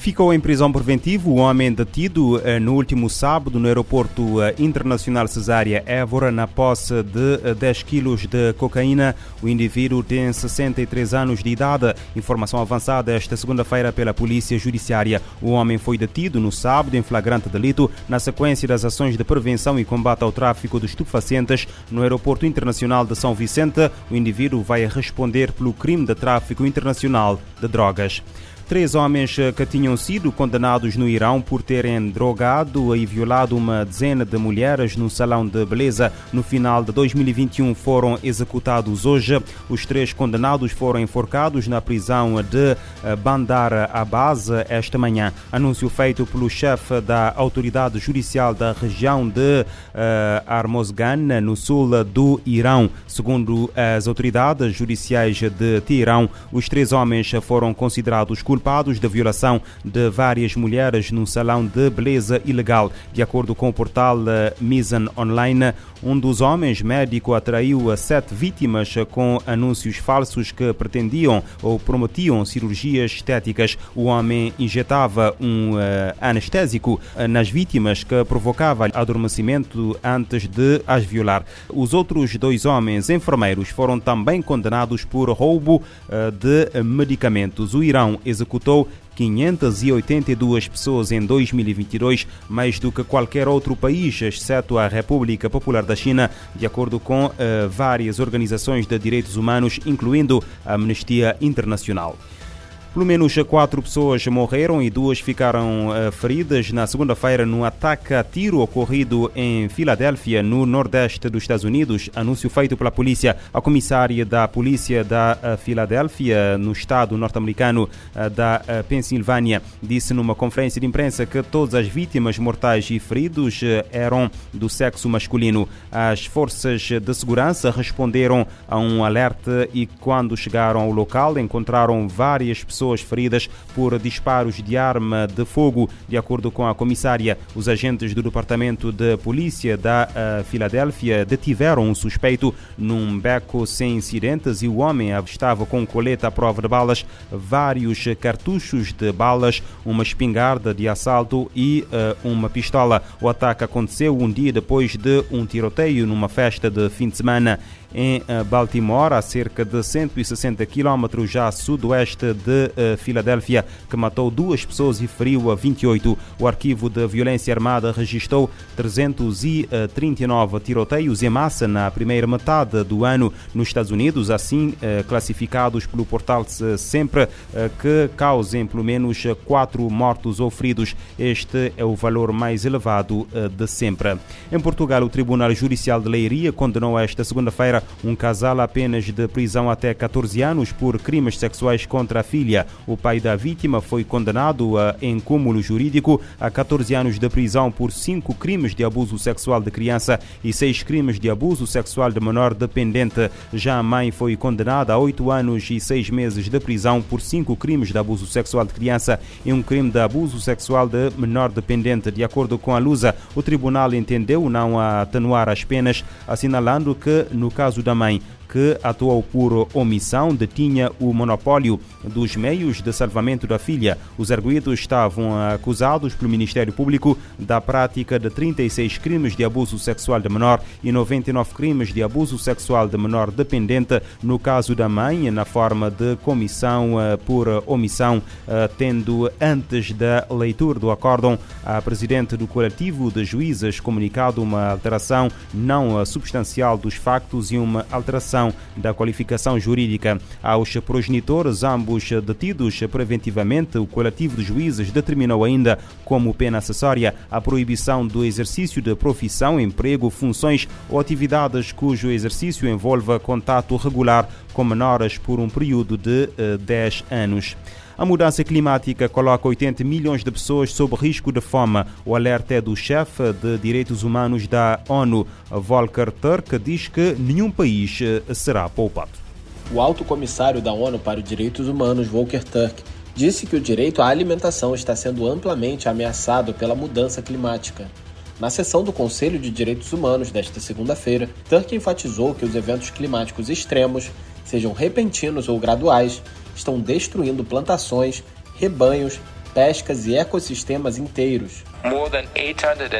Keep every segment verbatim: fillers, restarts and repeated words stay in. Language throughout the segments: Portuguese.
Ficou em prisão preventiva o homem detido no último sábado no aeroporto internacional Cesária Évora na posse de dez quilos de cocaína. O indivíduo tem sessenta e três anos de idade. Informação avançada esta segunda-feira pela Polícia Judiciária. O homem foi detido no sábado em flagrante delito na sequência das ações de prevenção e combate ao tráfico de estupefacientes no aeroporto internacional de São Vicente. O indivíduo vai responder pelo crime de tráfico internacional de drogas. Três homens que tinham sido condenados no Irão por terem drogado e violado uma dezena de mulheres num salão de beleza no final de dois mil e vinte e um foram executados hoje. Os três condenados foram enforcados na prisão de Bandar Abbas esta manhã. Anúncio feito pelo chefe da autoridade judicial da região de uh, Armozgan, no sul do Irão. Segundo as autoridades judiciais de Teerão, os três homens foram considerados culpados da violação de várias mulheres num salão de beleza ilegal. De acordo com o portal Misan Online, um dos homens, médico, atraiu sete vítimas com anúncios falsos que pretendiam ou prometiam cirurgias estéticas. O homem injetava um uh, anestésico nas vítimas que provocava adormecimento antes de as violar. Os outros dois homens, enfermeiros, foram também condenados por roubo uh, de medicamentos. O Irão executou quinhentas e oitenta e duas pessoas em dois mil e vinte e dois, mais do que qualquer outro país, exceto a República Popular da China, de acordo com uh, várias organizações de direitos humanos, incluindo a Amnistia Internacional. Pelo menos quatro pessoas morreram e duas ficaram feridas na segunda-feira num ataque a tiro ocorrido em Filadélfia, no nordeste dos Estados Unidos. Anúncio feito pela polícia. A comissária da polícia da Filadélfia, no estado norte-americano da Pensilvânia, disse numa conferência de imprensa que todas as vítimas mortais e feridos eram do sexo masculino. As forças de segurança responderam a um alerta e, quando chegaram ao local, encontraram várias pessoas pessoas feridas por disparos de arma de fogo. De acordo com a comissária, os agentes do Departamento de Polícia da uh, Filadélfia detiveram um suspeito num beco sem incidentes e o homem estava com colete à prova de balas, vários cartuchos de balas, uma espingarda de assalto e uh, uma pistola. O ataque aconteceu um dia depois de um tiroteio numa festa de fim de semana em Baltimore, a cerca de cento e sessenta quilômetros já a sudoeste de uh, Filadélfia, que matou duas pessoas e feriu a vinte e oito. O Arquivo de Violência Armada registrou trezentos e trinta e nove tiroteios em massa na primeira metade do ano nos Estados Unidos, assim uh, classificados pelo portal Sempre, uh, que causem pelo menos quatro mortos ou feridos. Este é o valor mais elevado uh, de sempre. Em Portugal, o Tribunal Judicial de Leiria condenou esta segunda-feira um casal apenas de prisão até catorze anos por crimes sexuais contra a filha. O pai da vítima foi condenado a, em cúmulo jurídico a catorze anos de prisão por cinco crimes de abuso sexual de criança e seis crimes de abuso sexual de menor dependente. Já a mãe foi condenada a oito anos e seis meses de prisão por cinco crimes de abuso sexual de criança e um crime de abuso sexual de menor dependente. De acordo com a Lusa, o tribunal entendeu não atenuar as penas, assinalando que, no caso da mãe, que atuou por omissão, detinha o monopólio dos meios de salvamento da filha. Os arguidos estavam acusados pelo Ministério Público da prática de trinta e seis crimes de abuso sexual de menor e noventa e nove crimes de abuso sexual de menor dependente, no caso da mãe, na forma de comissão por omissão, tendo antes da leitura do acórdão a presidente do coletivo de juízes comunicado uma alteração não substancial dos factos e uma alteração da qualificação jurídica. Aos progenitores, ambos detidos preventivamente, o coletivo de juízes determinou ainda, como pena acessória, a proibição do exercício de profissão, emprego, funções ou atividades cujo exercício envolva contato regular com menores por um período de uh, dez anos. A mudança climática coloca oitenta milhões de pessoas sob risco de fome. O alerta é do chefe de Direitos Humanos da ONU, Volker Turk, diz que nenhum país será poupado. O alto comissário da ONU para os Direitos Humanos, Volker Turk, disse que o direito à alimentação está sendo amplamente ameaçado pela mudança climática. Na sessão do Conselho de Direitos Humanos desta segunda-feira, Turk enfatizou que os eventos climáticos extremos, sejam repentinos ou graduais, estão destruindo plantações, rebanhos, pescas e ecossistemas inteiros. More than eight hundred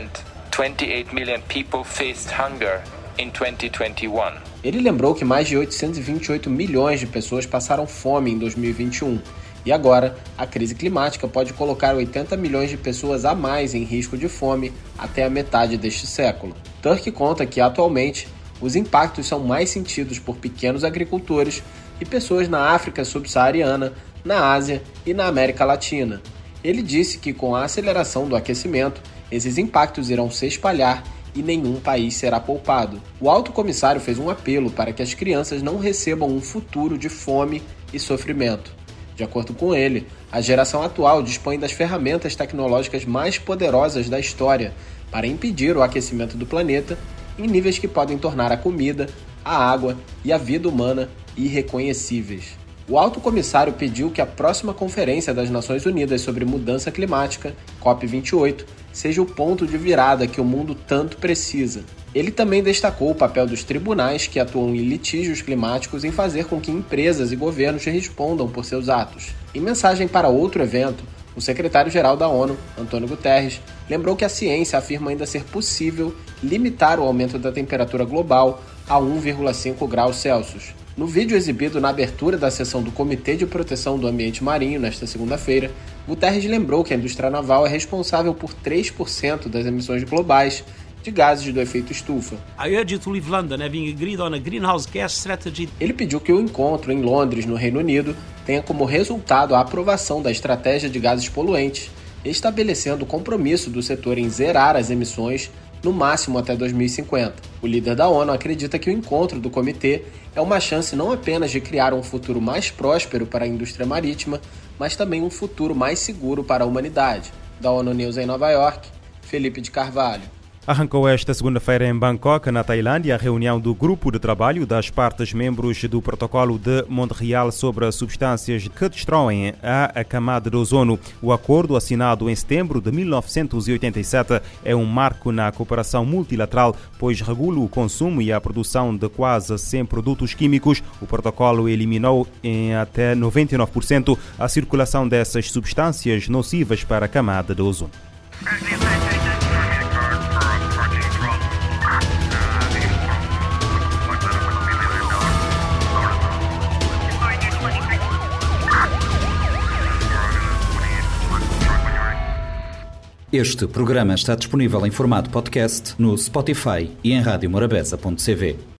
twenty-eight million people faced hunger in twenty twenty-one. Ele lembrou que mais de oitocentos e vinte e oito milhões de pessoas passaram fome em dois mil e vinte e um. E agora, a crise climática pode colocar oitenta milhões de pessoas a mais em risco de fome até a metade deste século. Turk conta que, atualmente, os impactos são mais sentidos por pequenos agricultores e pessoas na África subsaariana, na Ásia e na América Latina. Ele disse que, com a aceleração do aquecimento, esses impactos irão se espalhar e nenhum país será poupado. O alto comissário fez um apelo para que as crianças não recebam um futuro de fome e sofrimento. De acordo com ele, a geração atual dispõe das ferramentas tecnológicas mais poderosas da história para impedir o aquecimento do planeta em níveis que podem tornar a comida, a água e a vida humana irreconhecíveis. O alto comissário pediu que a próxima Conferência das Nações Unidas sobre Mudança Climática, C O P vinte e oito, seja o ponto de virada que o mundo tanto precisa. Ele também destacou o papel dos tribunais que atuam em litígios climáticos em fazer com que empresas e governos respondam por seus atos. Em mensagem para outro evento, o secretário-geral da ONU, Antônio Guterres, lembrou que a ciência afirma ainda ser possível limitar o aumento da temperatura global a um vírgula cinco graus Celsius. No vídeo exibido na abertura da sessão do Comitê de Proteção do Ambiente Marinho nesta segunda-feira, Guterres lembrou que a indústria naval é responsável por três por cento das emissões globais de gases do efeito estufa. Ele pediu que o encontro em Londres, no Reino Unido, tenha como resultado a aprovação da estratégia de gases poluentes, estabelecendo o compromisso do setor em zerar as emissões no máximo até dois mil e cinquenta. O líder da ONU acredita que o encontro do comitê é uma chance não apenas de criar um futuro mais próspero para a indústria marítima, mas também um futuro mais seguro para a humanidade. Da ONU News em Nova York, Felipe de Carvalho. Arrancou esta segunda-feira em Bangkok, na Tailândia, a reunião do Grupo de Trabalho das partes membros do Protocolo de Montreal sobre as substâncias que destroem a camada de ozono. O acordo, assinado em setembro de mil novecentos e oitenta e sete, é um marco na cooperação multilateral, pois regula o consumo e a produção de quase cem produtos químicos. O protocolo eliminou em até noventa e nove por cento a circulação dessas substâncias nocivas para a camada de ozono. Este programa está disponível em formato podcast no Spotify e em radiomorabeza ponto c v.